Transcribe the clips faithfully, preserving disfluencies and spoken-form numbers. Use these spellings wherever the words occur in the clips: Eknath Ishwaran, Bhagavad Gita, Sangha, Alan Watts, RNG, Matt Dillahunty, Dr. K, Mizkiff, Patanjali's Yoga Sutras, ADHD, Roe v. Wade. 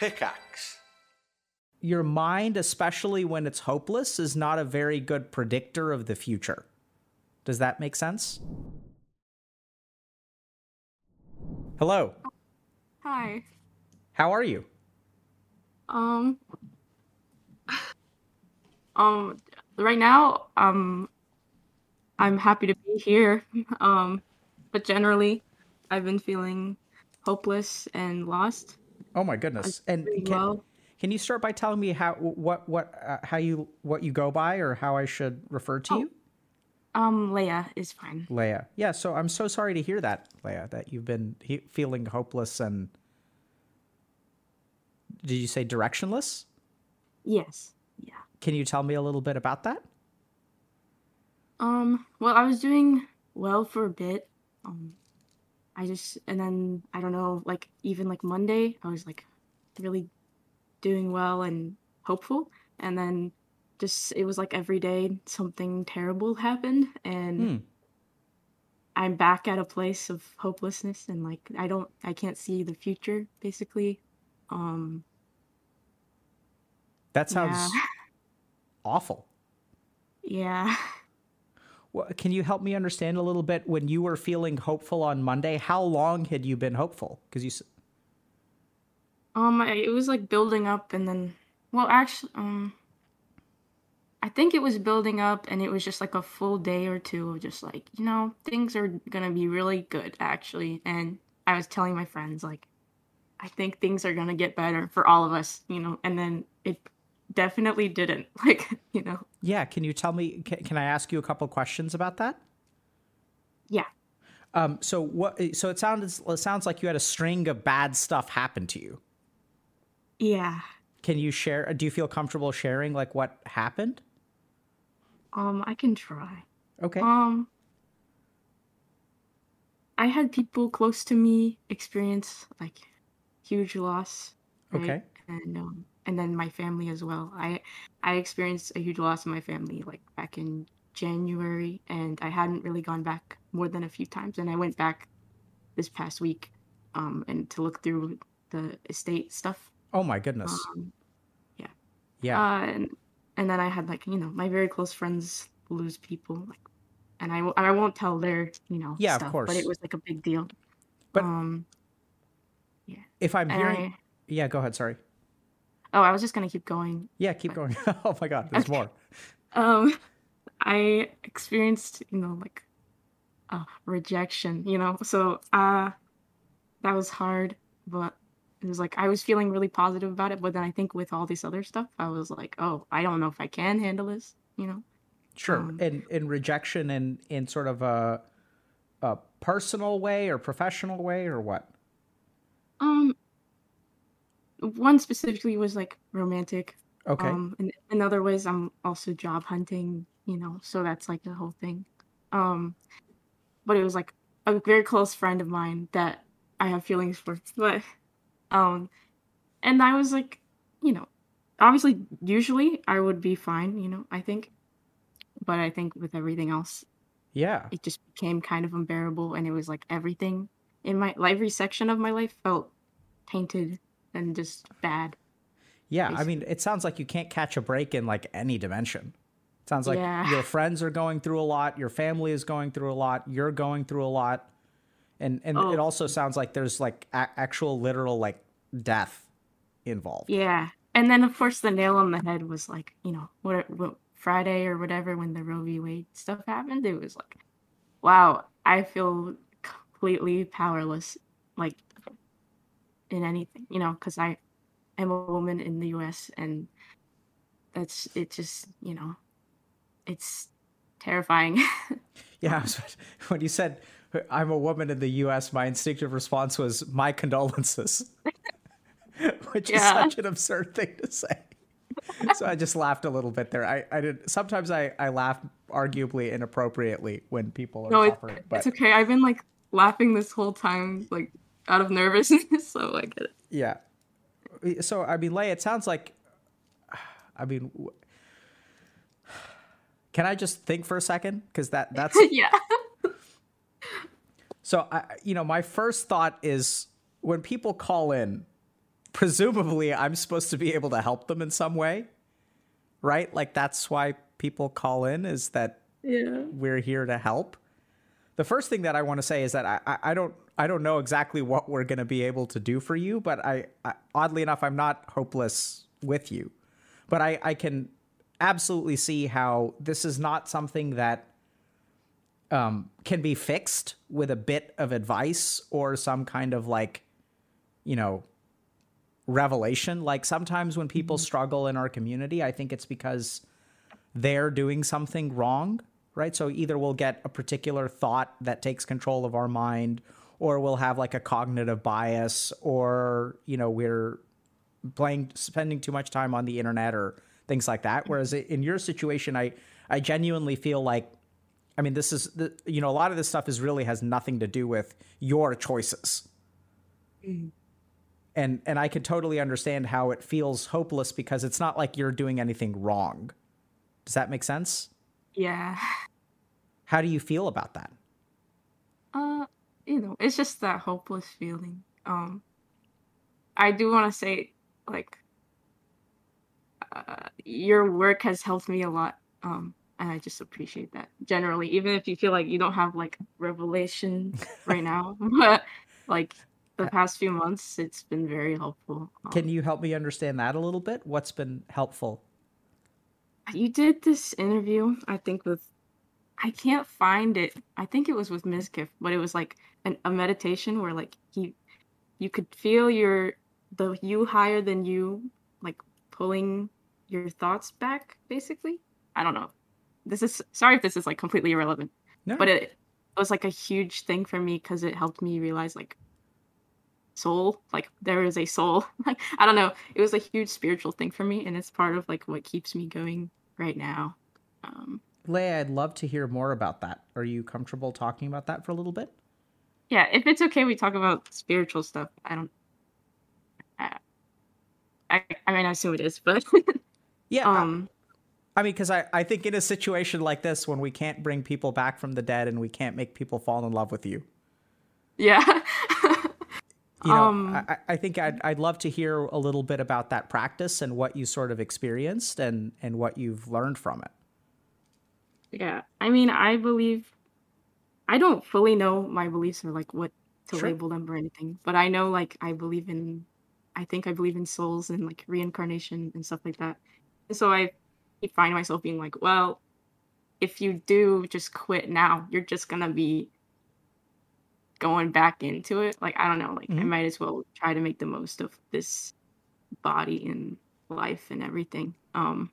Pickaxe. Your mind, especially when it's hopeless, is not a very good predictor of the future. Does that make sense? Hello. Hi. How are you? Um, um, right now, um, I'm happy to be here. Um, but generally, I've been feeling hopeless and lost. Oh my goodness. And can, well. can you start by telling me how, what, what, uh, how you, what you go by or how I should refer to oh. you? Um, Leia is fine. Leia. Yeah. So I'm so sorry to hear that, Leia, that you've been he feeling hopeless and, did you say directionless? Yes. Yeah. Can you tell me a little bit about that? Um, well, I was doing well for a bit. Um, I just, and then, I don't know, like, even like Monday, I was like really doing well and hopeful. And then just, it was like every day something terrible happened. And mm. I'm back at a place of hopelessness. And like, I don't, I can't see the future, basically. Um, that sounds yeah. awful. Yeah. Well, can you help me understand a little bit when you were feeling hopeful on Monday? How long had you been hopeful? Because you. Um, I, it was like building up, and then, well, actually, um, I think it was building up, and it was just like a full day or two of just like, you know, things are gonna be really good actually, and I was telling my friends like, I think things are going to get better for all of us, you know, and then it definitely didn't, like, you know. Yeah. Can you tell me, can, can I ask you a couple of questions about that? Yeah. Um, so what, so it sounds, it sounds like you had a string of bad stuff happen to you. Yeah. Can you share, do you feel comfortable sharing like what happened? Um, I can try. Okay. Um, I had people close to me experience like huge loss, right? Okay. And um, and then my family as well. I I experienced a huge loss in my family like back in January, and I hadn't really gone back more than a few times. And I went back this past week, um, and to look through the estate stuff. Oh my goodness. Um, yeah. Yeah. Uh, and and then I had like you know my very close friends lose people, like, and I I won't tell their you know yeah stuff, of course, but it was like a big deal. But. Um, Yeah. If I'm and hearing, I, yeah, go ahead. Sorry. Oh, I was just going to keep going. Yeah, keep but... going. Oh my God, there's okay. more. Um, I experienced, you know, like uh, rejection, you know, so uh, that was hard, but it was like, I was feeling really positive about it. But then I think with all this other stuff, I was like, oh, I don't know if I can handle this, you know? Sure. Um, and, and rejection in, in sort of a, a personal way or professional way or what? Um, one specifically was like romantic. Okay. Um, and in other ways, I'm also job hunting, you know, so that's like the whole thing. Um, but it was like a very close friend of mine that I have feelings for, but, um, and I was like, you know, obviously, usually I would be fine, you know, I think, but I think with everything else, yeah, it just became kind of unbearable, and it was like everything. In my life, every section of my life felt tainted and just bad. Yeah, basically. I mean, it sounds like you can't catch a break in like any dimension. It sounds like yeah. your friends are going through a lot, your family is going through a lot, you're going through a lot, and and oh. it also sounds like there's like a actual literal like death involved. Yeah, and then of course the nail on the head was like you know what, what Friday or whatever when the Roe v. Wade stuff happened. It was like, wow, I feel completely powerless, like in anything, you know, because I am a woman in the U S and that's it. Just you know, it's terrifying. Yeah, when you said I'm a woman in the U S, my instinctive response was my condolences, which yeah. is such an absurd thing to say. So I just laughed a little bit there. I, I did. Sometimes I I laugh arguably inappropriately when people are. No, suffering, it, but... it's okay. I've been like. laughing this whole time, like out of nervousness, so I get it. Yeah. So, I mean, Leia, it sounds like, I mean, can I just think for a second? Because that, that's... yeah. So, I, you know, my first thought is when people call in presumably I'm supposed to be able to help them in some way, right? Like, that's why people call in, is that yeah. we're here to help. The first thing that I want to say is that I, I don't I don't know exactly what we're going to be able to do for you, but I, I oddly enough, I'm not hopeless with you. But I, I can absolutely see how this is not something that um, can be fixed with a bit of advice or some kind of, like, you know, revelation. Like, sometimes when people struggle in our community, I think it's because they're doing something wrong, right? So either we'll get a particular thought that takes control of our mind, or we'll have like a cognitive bias, or, you know, we're playing, spending too much time on the internet or things like that. Whereas in your situation, I, I genuinely feel like, I mean, this is, the, you know, a lot of this stuff is really has nothing to do with your choices. Mm-hmm. And, and I can totally understand how it feels hopeless, because it's not like you're doing anything wrong. Does that make sense? Yeah. How do you feel about that? Uh, you know, it's just that hopeless feeling. Um, I do want to say, like, uh, your work has helped me a lot. Um, and I just appreciate that generally, even if you feel like you don't have like revelation right now, but like the past few months, it's been very helpful. Um, Can you help me understand that a little bit? What's been helpful? You did this interview, I think, with, I can't find it. I think it was with Mizkiff, but it was like an, a meditation where, like, he, you could feel your, the you higher than you, like, pulling your thoughts back, basically. I don't know. This is, sorry if this is, like, completely irrelevant. No. But it, it was, like, a huge thing for me, because it helped me realize, like, soul, like, there is a soul. Like, I don't know. It was a huge spiritual thing for me, and it's part of, like, what keeps me going right now. Um, Leia, I'd love to hear more about that. Are you comfortable talking about that for a little bit? Yeah, if it's okay, we talk about spiritual stuff. I don't... I, I, I mean, I assume it is, but... yeah, um, I, I mean, because I, I think in a situation like this, when we can't bring people back from the dead and we can't make people fall in love with you... Yeah. you know, um, I, I think I'd, I'd love to hear a little bit about that practice and what you sort of experienced and, and what you've learned from it. Yeah, I mean, I believe, I don't fully know my beliefs or like what to sure. label them or anything, but I know, like, I believe in, I think I believe in souls and like reincarnation and stuff like that. And so I find myself being like, well, if you do just quit now, you're just going to be going back into it. Like, I don't know, like mm-hmm. I might as well try to make the most of this body and life and everything. Um,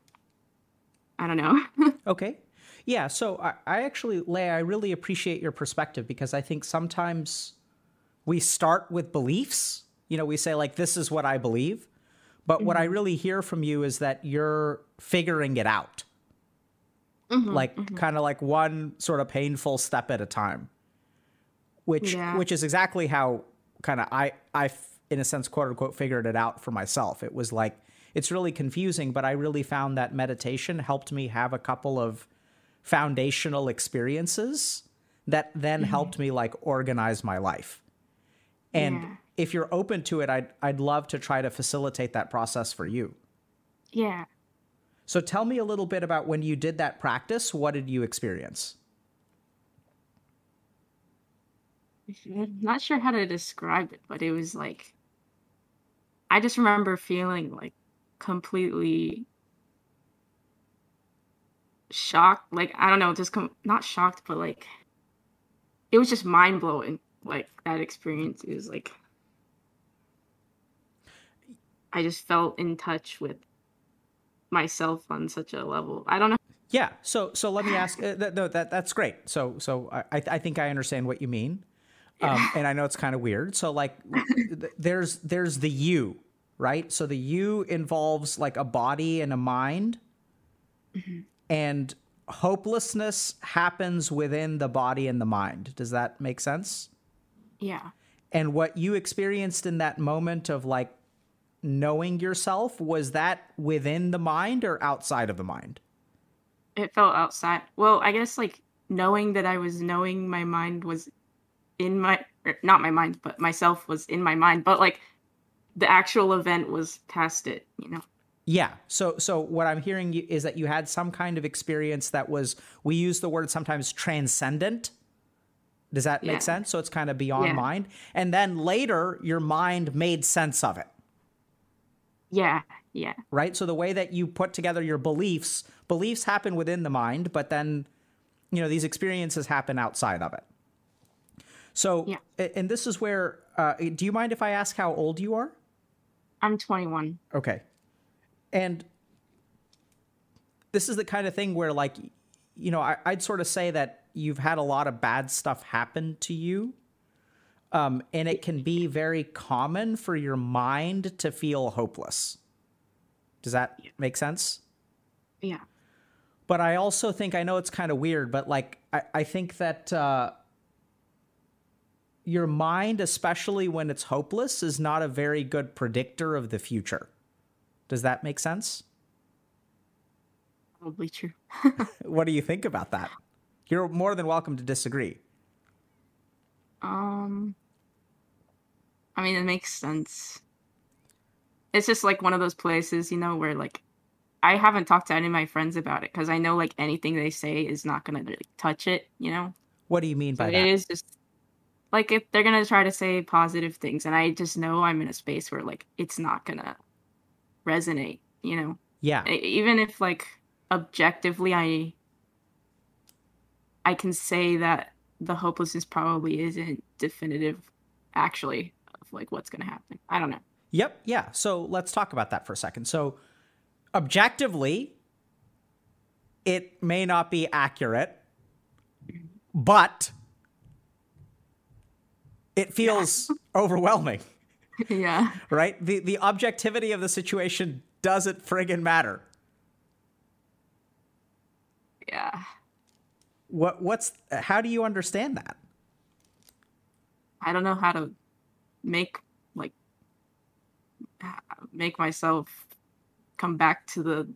I don't know. Okay. Yeah, so I, I actually, Leia, I really appreciate your perspective, because I think sometimes we start with beliefs. You know, we say, like, this is what I believe. But mm-hmm. what I really hear from you is that you're figuring it out. Mm-hmm, like, mm-hmm. kind of like one sort of painful step at a time, which yeah. which is exactly how kind of I, I, in a sense, quote unquote, figured it out for myself. It was like, it's really confusing, but I really found that meditation helped me have a couple of foundational experiences that then mm-hmm. helped me like organize my life. And yeah. if you're open to it, I'd, I'd love to try to facilitate that process for you. Yeah. So tell me a little bit about when you did that practice, what did you experience? I'm not sure how to describe it, but it was like, I just remember feeling like completely shocked, like, I don't know, just com- not shocked, but like, it was just mind-blowing, like, that experience. It was like, I just felt in touch with myself on such a level. I don't know. Yeah, so so let me ask, uh, th- th- that that's great. So so I, I think I understand what you mean, um, and I know it's kind of weird. So, like, th- there's there's the you, right? So the you involves, like, a body and a mind, mm-hmm. and hopelessness happens within the body and the mind. Does that make sense? Yeah. And what you experienced in that moment of, like, knowing yourself, was that within the mind or outside of the mind? It felt outside. Well, I guess, like, knowing that I was knowing my mind was in my, or not my mind, but myself was in my mind. But, like, the actual event was past it, you know? Yeah. So, so what I'm hearing is that you had some kind of experience that was, we use the word sometimes transcendent. Does that make yeah. sense? So it's kind of beyond yeah. mind. And then later your mind made sense of it. Yeah. Yeah. Right. So the way that you put together your beliefs, beliefs happen within the mind, but then, you know, these experiences happen outside of it. So, yeah. and this is where, uh, do you mind if I ask how old you are? I'm twenty-one. Okay. And this is the kind of thing where, like, you know, I, I'd sort of say that you've had a lot of bad stuff happen to you. Um, and it can be very common for your mind to feel hopeless. Does that make sense? Yeah. But I also think, I know it's kind of weird, but like, I, I think that uh, your mind, especially when it's hopeless, is not a very good predictor of the future. Does that make sense? Probably true. What do you think about that? You're more than welcome to disagree. Um, I mean, it makes sense. It's just like one of those places, you know, where like, I haven't talked to any of my friends about it because I know like anything they say is not going to like, touch it, you know? What do you mean by so that? It is just like, if they're going to try to say positive things, and I just know I'm in a space where like, it's not going to resonate, you know? Yeah. Even if like objectively I I can say that the hopelessness probably isn't definitive actually of like what's going to happen. I don't know. Yep. Yeah. So let's talk about that for a second. So objectively, it may not be accurate, but it feels yeah. overwhelming. Yeah. Right? The the objectivity of the situation doesn't friggin' matter. Yeah. What what's how do you understand that? I don't know how to make like make myself come back to the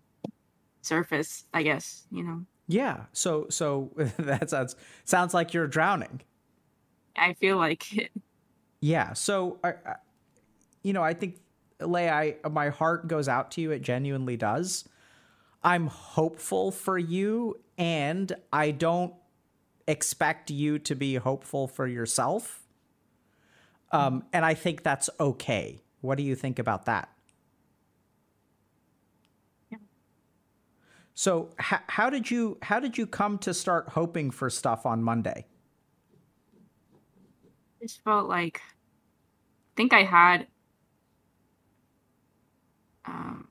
surface, I guess, you know. Yeah. So so that sounds sounds like you're drowning. I feel like it. Yeah. So I, I you know, I think, Leigh, I, my heart goes out to you. It genuinely does. I'm hopeful for you, and I don't expect you to be hopeful for yourself. Um, and I think that's okay. What do you think about that? Yeah. So h- how did you how did you come to start hoping for stuff on Monday? I just felt like, I think I had... Um,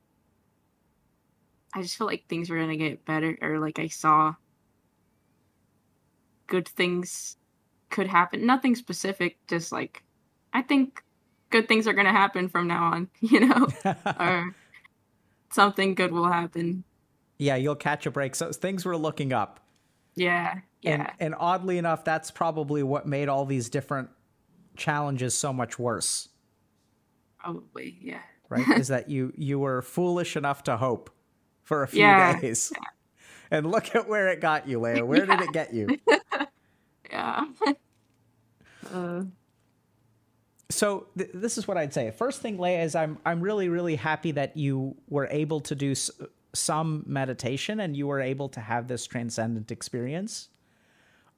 I just felt like things were going to get better, or like I saw good things could happen. Nothing specific, just like, I think good things are going to happen from now on, you know, or something good will happen. Yeah, you'll catch a break. So things were looking up. Yeah, yeah. And, and oddly enough, that's probably what made all these different challenges so much worse. Probably, yeah. Right, is that you you were foolish enough to hope for a few yeah. days. Yeah. And look at where it got you, Leigh. Where yeah. did it get you? yeah. Uh. So th- this is what I'd say. First thing, Leigh, is I'm I'm really, really happy that you were able to do s- some meditation and you were able to have this transcendent experience.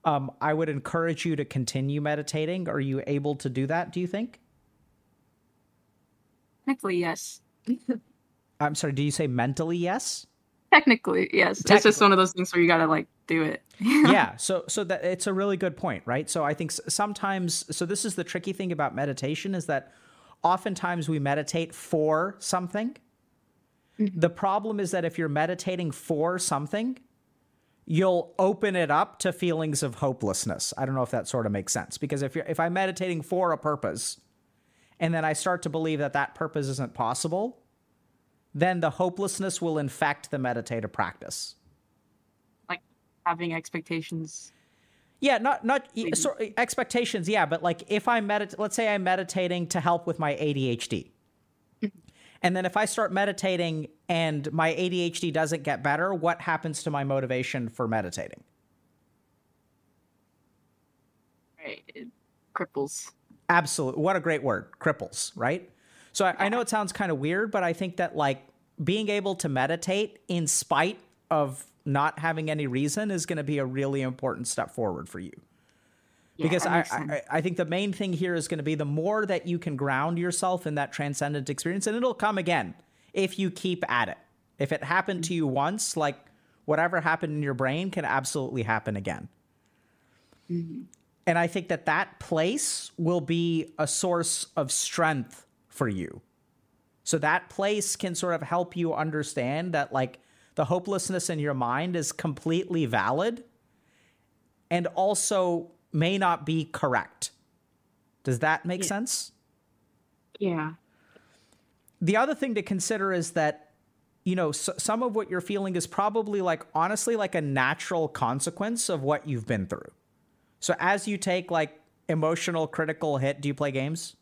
Um, I would encourage you to continue meditating. Are you able to do that, do you think? Technically, yes. I'm sorry, do you say mentally yes? Technically, yes. Technically. It's just one of those things where you got to, like, do it. yeah, so so that it's a really good point, right? So I think sometimes, so this is the tricky thing about meditation is that oftentimes we meditate for something. Mm-hmm. The problem is that if you're meditating for something, you'll open it up to feelings of hopelessness. I don't know if that sort of makes sense. Because if you're if I'm meditating for a purpose... and then I start to believe that that purpose isn't possible, then the hopelessness will infect the meditative practice. Like having expectations. Yeah, not, not so, expectations. Yeah. But like if I medit, let's say I'm meditating to help with my A D H D. And then if I start meditating and my A D H D doesn't get better, what happens to my motivation for meditating? Right. It cripples. Absolutely. What a great word, cripples, right? So I, I know it sounds kind of weird, but I think that like being able to meditate in spite of not having any reason is going to be a really important step forward for you. Yeah, because I, I, I think the main thing here is going to be the more that you can ground yourself in that transcendent experience, and it'll come again if you keep at it. If it happened to you once, like whatever happened in your brain can absolutely happen again. Mm-hmm. And I think that that place will be a source of strength for you. So that place can sort of help you understand that like the hopelessness in your mind is completely valid and also may not be correct. Does that make yeah. sense? Yeah. The other thing to consider is that, you know, so, some of what you're feeling is probably like, honestly, like a natural consequence of what you've been through. So as you take like emotional, critical hit, do you play games?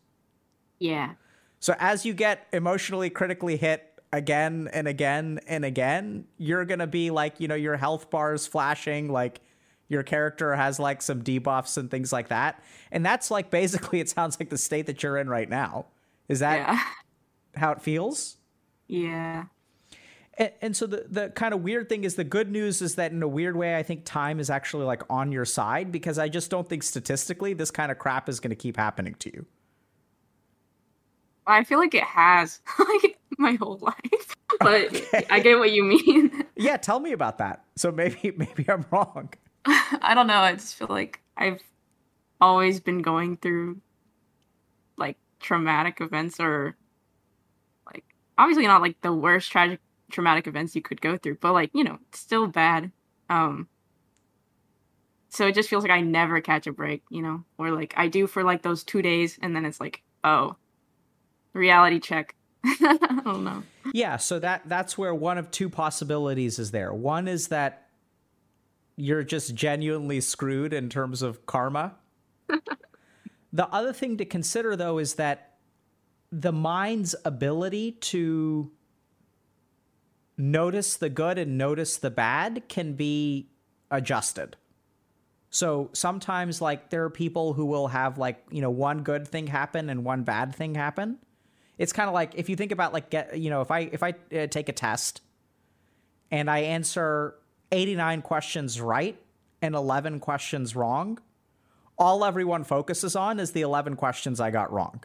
Yeah. So as you get emotionally, critically hit again and again and again, you're going to be like, you know, your health bar's flashing, like your character has like some debuffs and things like that. And that's like, basically, it sounds like the state that you're in right now. Is that yeah. how it feels? Yeah. And, and so the, the kind of weird thing is the good news is that in a weird way, I think time is actually like on your side, because I just don't think statistically this kind of crap is going to keep happening to you. I feel like it has like my whole life, but okay. I get what you mean. Yeah. Tell me about that. So maybe, maybe I'm wrong. I don't know. I just feel like I've always been going through like traumatic events, or like obviously not like the worst tragic traumatic events you could go through, but like, you know, it's still bad. Um, so it just feels like I never catch a break, you know, or like I do for like those two days and then it's like, oh, reality check. I don't know. Yeah. So that, that's where one of two possibilities is there. One is that you're just genuinely screwed in terms of karma. The other thing to consider though, is that the mind's ability to notice the good and notice the bad can be adjusted. So sometimes like there are people who will have like, you know, one good thing happen and one bad thing happen. It's kind of like, if you think about like, get, you know, if I, if I uh, take a test and I answer eighty-nine questions right and eleven questions wrong, all everyone focuses on is the eleven questions I got wrong.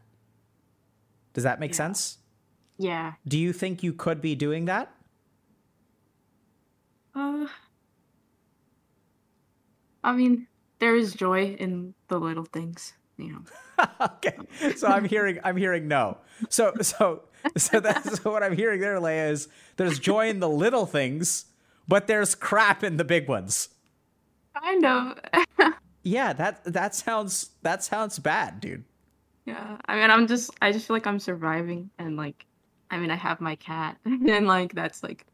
Does that make yeah. sense? Yeah. Do you think you could be doing that? Uh, I mean, there is joy in the little things, you know. Okay. So I'm hearing, I'm hearing no. So, so, so that's what I'm hearing there, Leia, is there's joy in the little things, but there's crap in the big ones. Kind of. Yeah. That, that sounds, that sounds bad, dude. Yeah. I mean, I'm just, I just feel like I'm surviving, and like, I mean, I have my cat and like, that's like.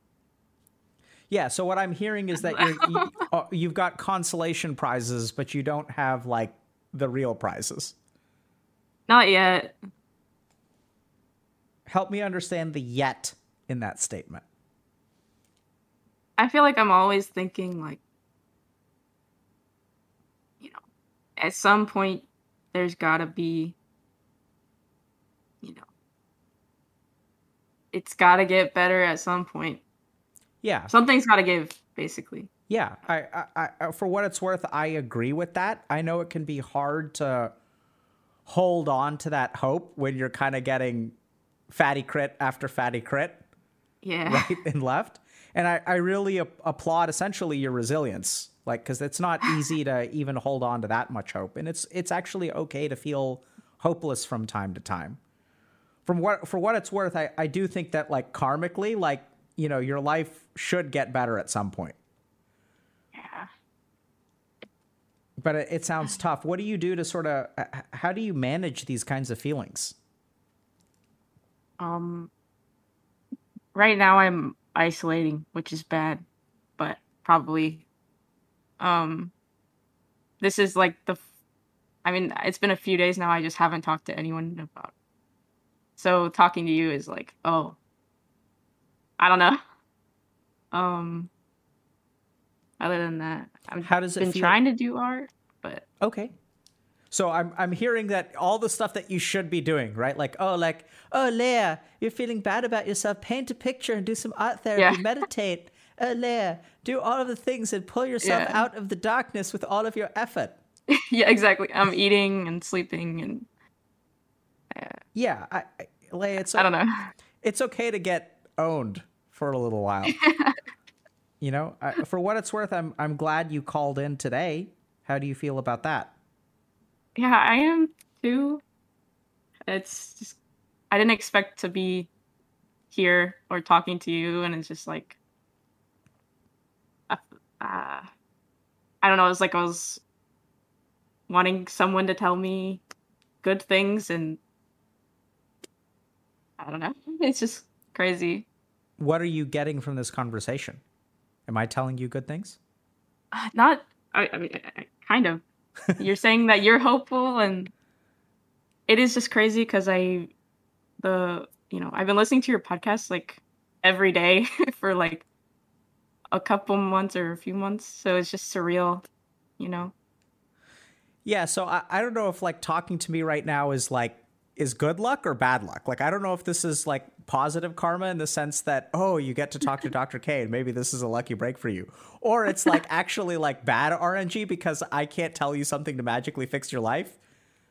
Yeah, so what I'm hearing is that you're, you, uh, you've got consolation prizes, but you don't have, like, the real prizes. Not yet. Help me understand the yet in that statement. I feel like I'm always thinking, like, you know, at some point there's got to be, you know, it's got to get better at some point. Yeah. Something's got to give, basically. Yeah. I, I, I, for what it's worth, I agree with that. I know it can be hard to hold on to that hope when you're kind of getting fatty crit after fatty crit. Yeah. Right and left. And I, I really a- applaud essentially your resilience, like, because it's not easy to even hold on to that much hope. And it's, it's actually okay to feel hopeless from time to time. From what, for what it's worth, I, I do think that, like, karmically, like, you know, your life should get better at some point. Yeah. But it, it sounds tough. What do you do to sort of, how do you manage these kinds of feelings? Um, right now I'm isolating, which is bad, but probably, um, this is like the, I mean, it's been a few days now. I just haven't talked to anyone about it. So talking to you is like, oh, I don't know. Um, other than that, I'm How does it been feel? trying to do art, but okay. So I'm I'm hearing that all the stuff that you should be doing, right? Like, oh, like, oh, Leah, you're feeling bad about yourself. Paint a picture and do some art therapy, yeah. meditate. Oh, Leah, do all of the things and pull yourself yeah. out of the darkness with all of your effort. Yeah, exactly. I'm eating and sleeping and... Uh, yeah, I, I, Leah, it's... I don't know. It's okay to get owned for a little while. You know, I, for what it's worth, I'm I'm glad you called in today. How do you feel about that? Yeah, I am too. It's just, I didn't expect to be here or talking to you, and it's just like, uh, I don't know. It's like I was wanting someone to tell me good things, and I don't know. It's just crazy. What are you getting from this conversation? Am I telling you good things? Uh, not, I, I mean, I, kind of. You're saying that you're hopeful, and it is just crazy because I, the, you know, I've been listening to your podcast like every day for like a couple months or a few months. So it's just surreal, you know? Yeah. So I, I don't know if like talking to me right now is like, is good luck or bad luck. Like, I don't know if this is like positive karma in the sense that, oh, you get to talk to Doctor K and maybe this is a lucky break for you. Or it's like actually like bad R N G because I can't tell you something to magically fix your life.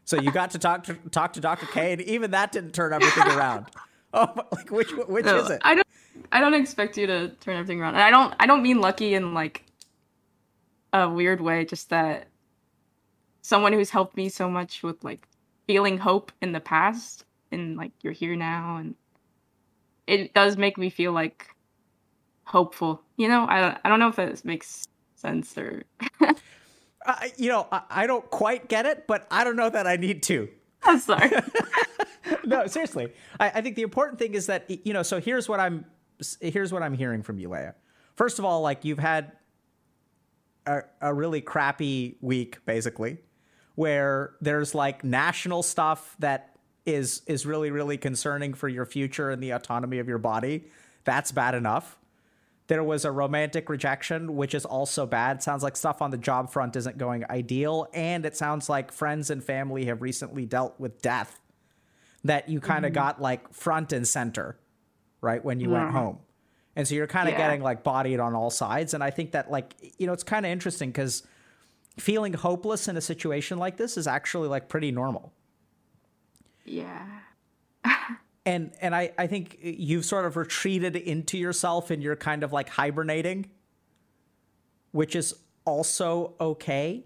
So you got to talk to talk to Doctor K and even that didn't turn everything around. Oh, like which which no, is it? I don't I don't expect you to turn everything around. And I don't I don't mean lucky in like a weird way, just that someone who's helped me so much with like feeling hope in the past, and like you're here now, and it does make me feel like hopeful, you know. I, I don't know if that makes sense or uh, you know, I, I don't quite get it, but I don't know that I need to. I'm sorry. No, seriously, I, I think the important thing is that, you know, so here's what I'm here's what I'm hearing from you, Leah. First of all, like, you've had a, a really crappy week basically, where there's like national stuff that is is really, really concerning for your future and the autonomy of your body. That's bad enough. There was a romantic rejection, which is also bad. Sounds like stuff on the job front isn't going ideal. And it sounds like friends and family have recently dealt with death that you kind of mm. got like front and center, right, when you yeah. went home. And so you're kind of yeah. getting like bodied on all sides. And I think that, like, you know, it's kind of interesting because feeling hopeless in a situation like this is actually like pretty normal. Yeah. and and I, I think you've sort of retreated into yourself and you're kind of like hibernating, which is also okay.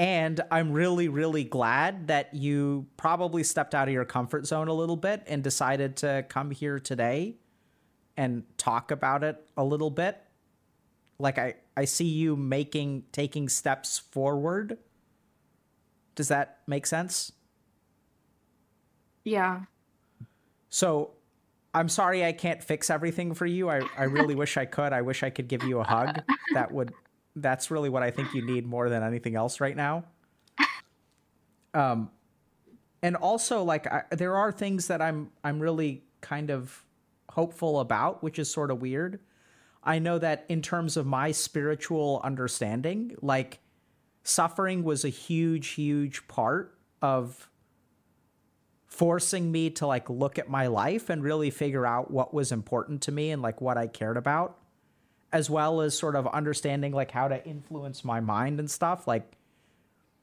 And I'm really, really glad that you probably stepped out of your comfort zone a little bit and decided to come here today and talk about it a little bit. Like, I, I see you making, taking steps forward. Does that make sense? Yeah. So I'm sorry I can't fix everything for you. I, I really wish I could. I wish I could give you a hug. That would, that's really what I think you need more than anything else right now. Um, and also, like, I, there are things that I'm, I'm really kind of hopeful about, which is sort of weird. I know that in terms of my spiritual understanding, like, suffering was a huge, huge part of forcing me to like look at my life and really figure out what was important to me and like what I cared about, as well as sort of understanding like how to influence my mind and stuff. Like,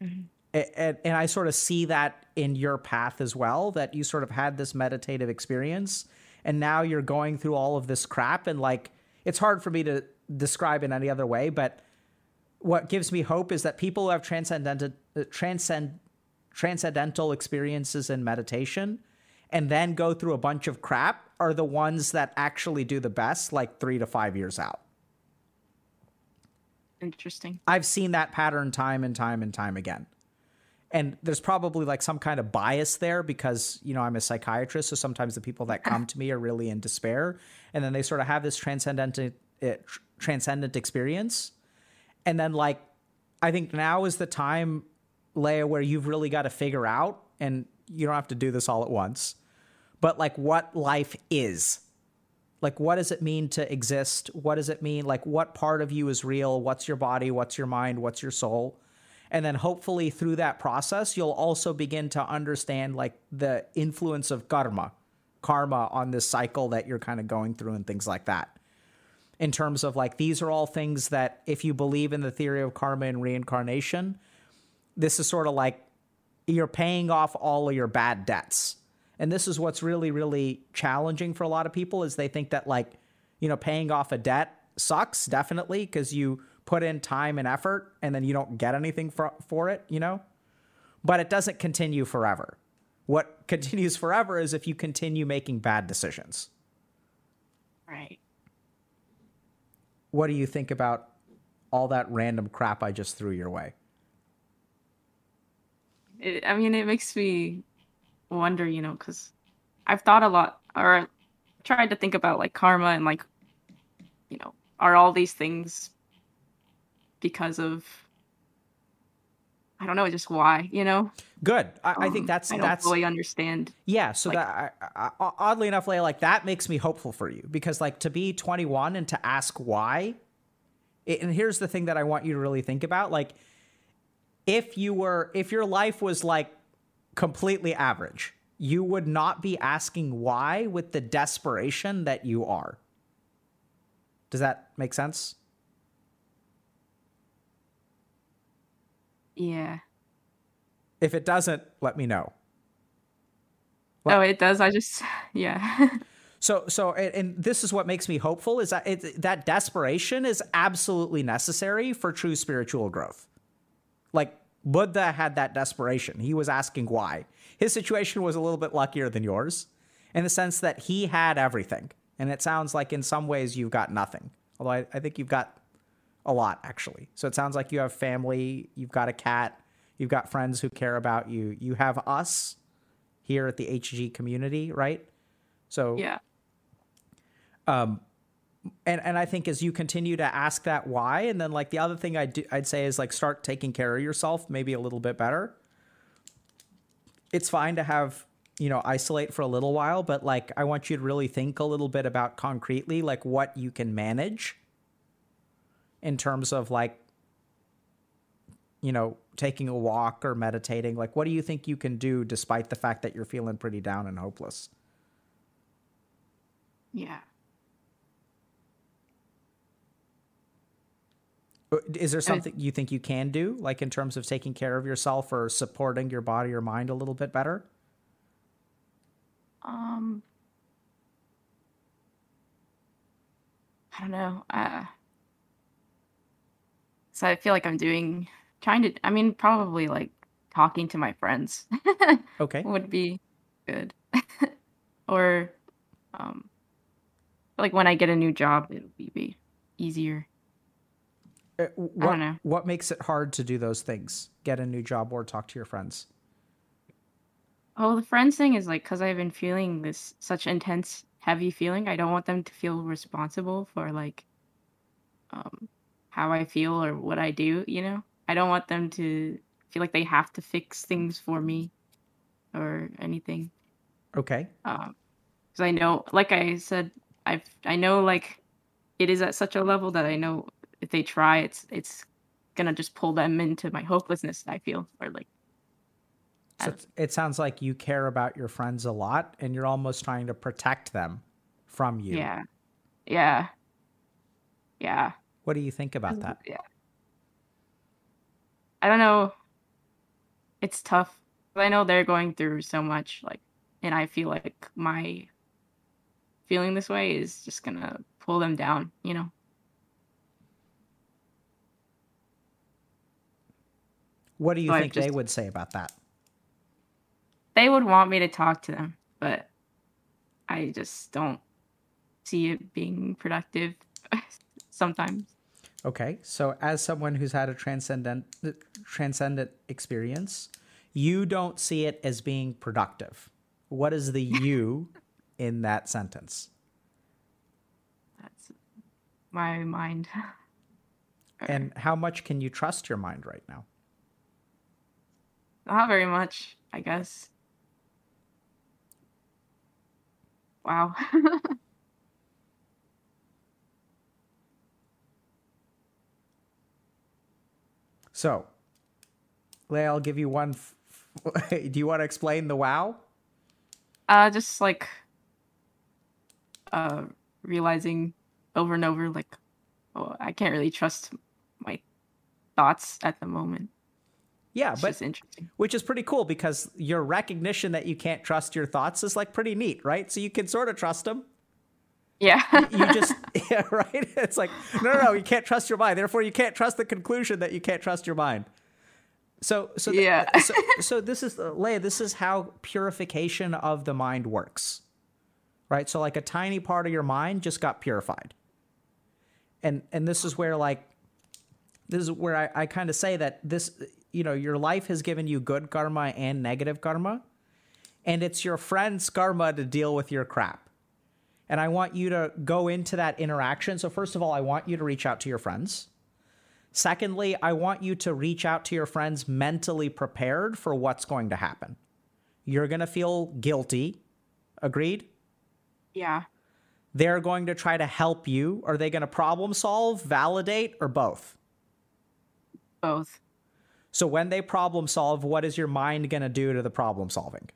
mm-hmm. and, and I sort of see that in your path as well, that you sort of had this meditative experience and now you're going through all of this crap, and like, it's hard for me to describe in any other way, but what gives me hope is that people who have transcendental, transcend, transcendental experiences in meditation and then go through a bunch of crap are the ones that actually do the best, like three to five years out. Interesting. I've seen that pattern time and time and time again. And there's probably like some kind of bias there because, you know, I'm a psychiatrist. So sometimes the people that come to me are really in despair, and then they sort of have this transcendent, uh, transcendent experience. And then, like, I think now is the time, Leah, where you've really got to figure out, and you don't have to do this all at once, but like what life is. Like, what does it mean to exist? What does it mean? Like, what part of you is real? What's your body? What's your mind? What's your soul? And then hopefully through that process, you'll also begin to understand like the influence of karma, karma on this cycle that you're kind of going through and things like that. In terms of like, these are all things that if you believe in the theory of karma and reincarnation, this is sort of like you're paying off all of your bad debts. And this is what's really, really challenging for a lot of people is they think that like, you know, paying off a debt sucks definitely because you put in time and effort and then you don't get anything for, for it, you know, but it doesn't continue forever. What continues forever is if you continue making bad decisions. Right. What do you think about all that random crap I just threw your way? It, I mean, it makes me wonder, you know, because I've thought a lot or tried to think about like karma and like, you know, are all these things because of, I don't know, just why, you know? Good. I, um, I think that's... I don't that's, really understand. Yeah, so like, that, I, I, oddly enough, Leia, like, that makes me hopeful for you. Because, like, to be twenty-one and to ask why, it, and here's the thing that I want you to really think about, like, if you were, if your life was, like, completely average, you would not be asking why with the desperation that you are. Does that make sense? Yeah. If it doesn't, let me know. Well, oh, it does. I just, yeah. so, so, and, and this is what makes me hopeful is that it, that desperation is absolutely necessary for true spiritual growth. Like Buddha had that desperation. He was asking why. His situation was a little bit luckier than yours in the sense that he had everything. And it sounds like in some ways you've got nothing. Although I, I think you've got a lot, actually. So it sounds like you have family, you've got a cat, you've got friends who care about you. You have us here at the H G community, right? So, yeah. Um, and, and I think as you continue to ask that why, and then like the other thing I'd, do, I'd say is like start taking care of yourself maybe a little bit better. It's fine to have, you know, isolate for a little while, but like I want you to really think a little bit about concretely like what you can manage in terms of like, you know, taking a walk or meditating. Like, what do you think you can do despite the fact that you're feeling pretty down and hopeless? Yeah. Is there something you think you can do, like in terms of taking care of yourself or supporting your body or mind a little bit better? Um, I don't know. Uh, so I feel like I'm doing, trying to, I mean, probably like talking to my friends. Okay. Would be good. Or, um, like when I get a new job, it'll be, be easier. Uh, what, I don't know. What makes it hard to do those things? Get a new job or talk to your friends? Oh, the friends thing is like because I've been feeling this such intense, heavy feeling. I don't want them to feel responsible for like um, how I feel or what I do, you know? I don't want them to feel like they have to fix things for me or anything. Okay. Um, because I know, like I said, I've, I know like it is at such a level that I know if they try, it's it's going to just pull them into my hopelessness, I feel, or like. So it sounds like you care about your friends a lot and you're almost trying to protect them from you. Yeah. Yeah. Yeah. What do you think about that? Yeah. I don't know. It's tough. I know they're going through so much, like, and I feel like my feeling this way is just going to pull them down, you know? What do you so think just, they would say about that? They would want me to talk to them, but I just don't see it being productive sometimes. Okay. So as someone who's had a transcendent transcendent experience, you don't see it as being productive. What is the you in that sentence? That's my mind. And how much can you trust your mind right now? Not very much, I guess. Wow. So, Leigh, I'll give you one. F Do you want to explain the wow? Uh, just like uh, realizing over and over, like, oh, I can't really trust my thoughts at the moment. Yeah, it's but just interesting. Which is pretty cool because your recognition that you can't trust your thoughts is like pretty neat, right? So you can sort of trust them. Yeah. You just, yeah, right? It's like, no, no, no, you can't trust your mind. Therefore, you can't trust the conclusion that you can't trust your mind. So, so, the, yeah. so, so this is, Leigh, this is how purification of the mind works, right? So like a tiny part of your mind just got purified. And, and this is where like, this is where I, I kind of say that this, you know, your life has given you good karma and negative karma, and it's your friend's karma to deal with your crap. And I want you to go into that interaction. So first of all, I want you to reach out to your friends. Secondly, I want you to reach out to your friends mentally prepared for what's going to happen. You're going to feel guilty. Agreed? Yeah. They're going to try to help you. Are they going to problem solve, validate, or both? Both. So when they problem solve, what is your mind going to do to the problem solving?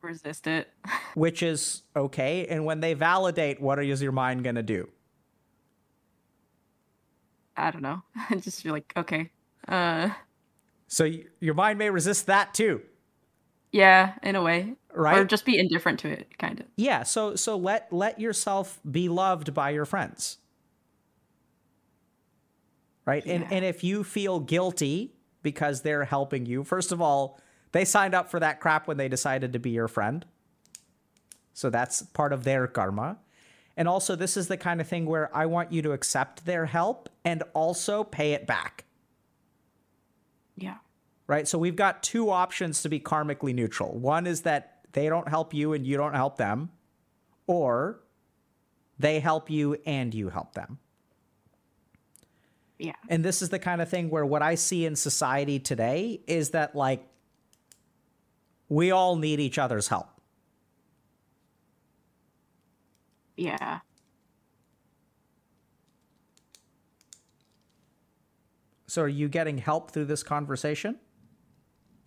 Resist it. Which is okay. And when they validate, what is your mind going to do? I don't know. I just feel like, okay. Uh, so y your mind may resist that too. Yeah, in a way. Right? Or just be indifferent to it, kind of. Yeah, so so let, let yourself be loved by your friends. Right? Yeah. And, and if you feel guilty because they're helping you, first of all, they signed up for that crap when they decided to be your friend. So that's part of their karma. And also, this is the kind of thing where I want you to accept their help and also pay it back. Yeah. Right? So we've got two options to be karmically neutral. One is that they don't help you and you don't help them, or they help you and you help them. Yeah. And this is the kind of thing where what I see in society today is that, like, we all need each other's help. Yeah. So are you getting help through this conversation?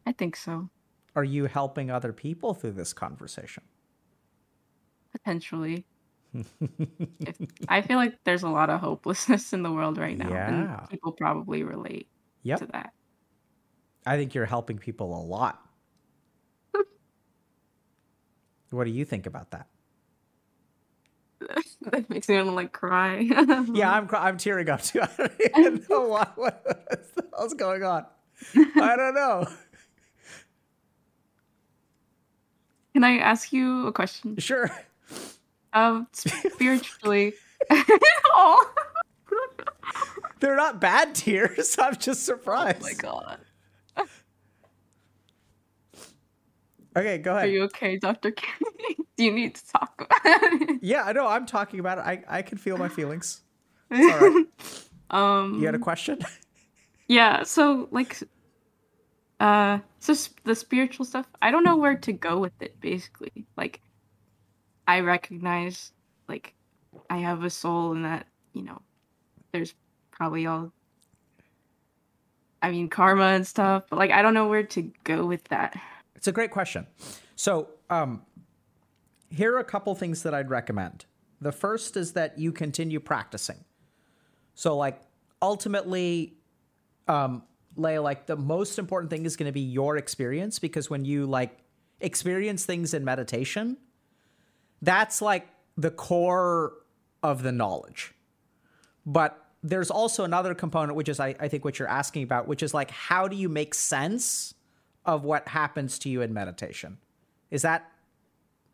I think so. Are you helping other people through this conversation? Potentially. if, I feel like there's a lot of hopelessness in the world right now. Yeah. And people probably relate yep. to that. I think you're helping people a lot. What do you think about that? That makes me want to like cry. Yeah, I'm I'm tearing up too. I don't even know what, what what's going on. I don't know. Can I ask you a question? Sure. Um, spiritually, oh. They're not bad tears. I'm just surprised. Oh my god. Okay, go ahead. Are you okay, Doctor K? Do you need to talk about it? Yeah, I know. I'm talking about it. I, I can feel my feelings. It's all right. Um, you had a question? Yeah, so, like, uh, so sp the spiritual stuff, I don't know where to go with it, basically. Like, I recognize, like, I have a soul and that, you know, there's probably all, I mean, karma and stuff. But, like, I don't know where to go with that. It's a great question. So um, here are a couple things that I'd recommend. The first is that you continue practicing. So like ultimately, um, Leigh, like the most important thing is going to be your experience, because when you like experience things in meditation, that's like the core of the knowledge. But there's also another component, which is I, I think what you're asking about, which is like, how do you make sense of what happens to you in meditation? Is that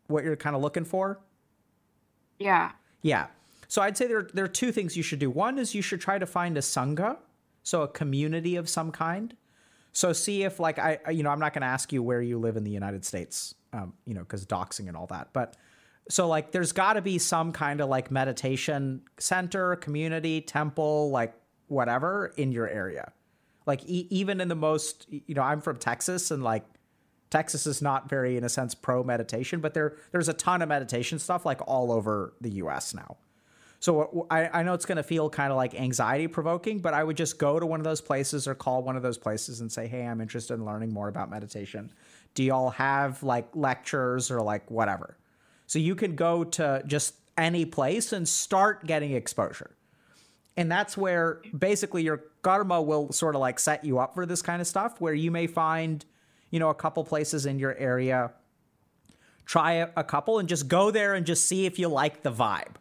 what you're kind of looking for? Yeah. Yeah. So I'd say there, there are two things you should do. One is you should try to find a Sangha, so a community of some kind. So see if like, I, you know, I'm not going to ask you where you live in the United States, um, you know, because doxing and all that. But so like, there's got to be some kind of like meditation center, community, temple, like whatever in your area. Like e even in the most, you know, I'm from Texas, and like Texas is not very, in a sense, pro meditation, but there there's a ton of meditation stuff like all over the U S now. So I, I know it's going to feel kind of like anxiety provoking, but I would just go to one of those places or call one of those places and say, hey, I'm interested in learning more about meditation. Do y'all have like lectures or like whatever? So you can go to just any place and start getting exposure. And that's where basically your karma will sort of like set you up for this kind of stuff, where you may find, you know, a couple places in your area, try a, a couple and just go there and just see if you like the vibe.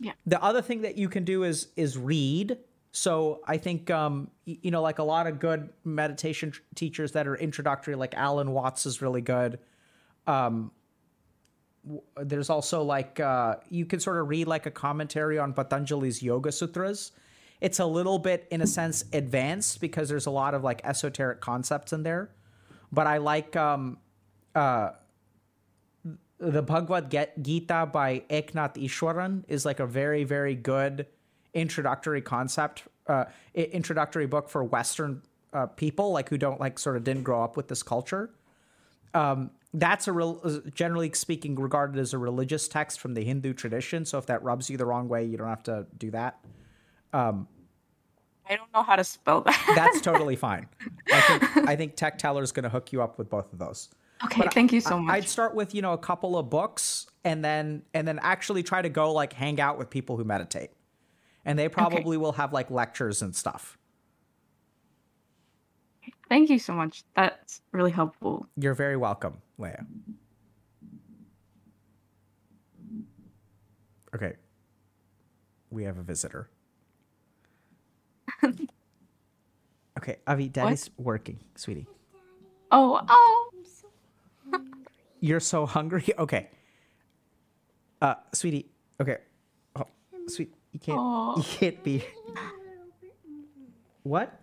Yeah. The other thing that you can do is, is read. So I think, um, you know, like a lot of good meditation t- teachers that are introductory, like Alan Watts is really good. Um, There's also like, uh, you can sort of read like a commentary on Patanjali's Yoga Sutras. It's a little bit, in a sense, advanced because there's a lot of like esoteric concepts in there. But I like um, uh, the Bhagavad Gita by Eknath Ishwaran is like a very, very good introductory concept, uh, introductory book for Western uh, people, like who don't like sort of didn't grow up with this culture. Um, that's a real, generally speaking, regarded as a religious text from the Hindu tradition. So if that rubs you the wrong way, you don't have to do that. Um, I don't know how to spell that. That's totally fine. I think, I think Tech Teller is going to hook you up with both of those. Okay. But thank I, you so much. I'd start with, you know, a couple of books and then, and then actually try to go like hang out with people who meditate, and they probably okay. will have like lectures and stuff. Thank you so much. That's really helpful. You're very welcome, Leia. Okay. We have a visitor. Okay, Avi, Daddy's what? working, sweetie. Oh, oh. I'm so hungry. You're so hungry? Okay. Uh, sweetie, okay. Oh, sweet, you can't, oh. you can't be. What?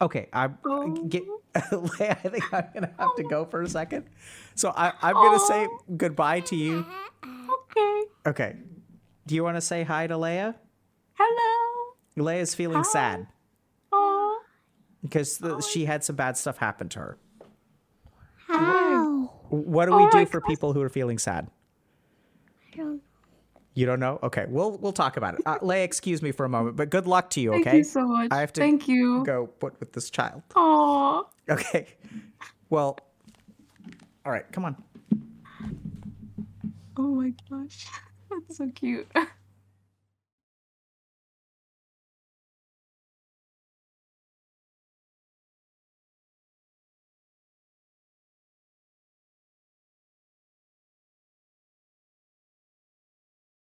Okay, I'm, get, Leia, I think I'm going to have to go for a second. So I, I'm going to say goodbye to you. Okay. Okay. Do you want to say hi to Leia? Hello. Leia's feeling hi. sad. Aww. Because the, she had some bad stuff happen to her. How? What do we oh do for God. people who are feeling sad? I don't know. You don't know? Okay, we'll we'll talk about it. Uh, Leia, excuse me for a moment, but good luck to you, okay? Thank you so much. I have to Thank you. go put with this child. Aww. Okay. Well, all right, come on. Oh my gosh, that's so cute.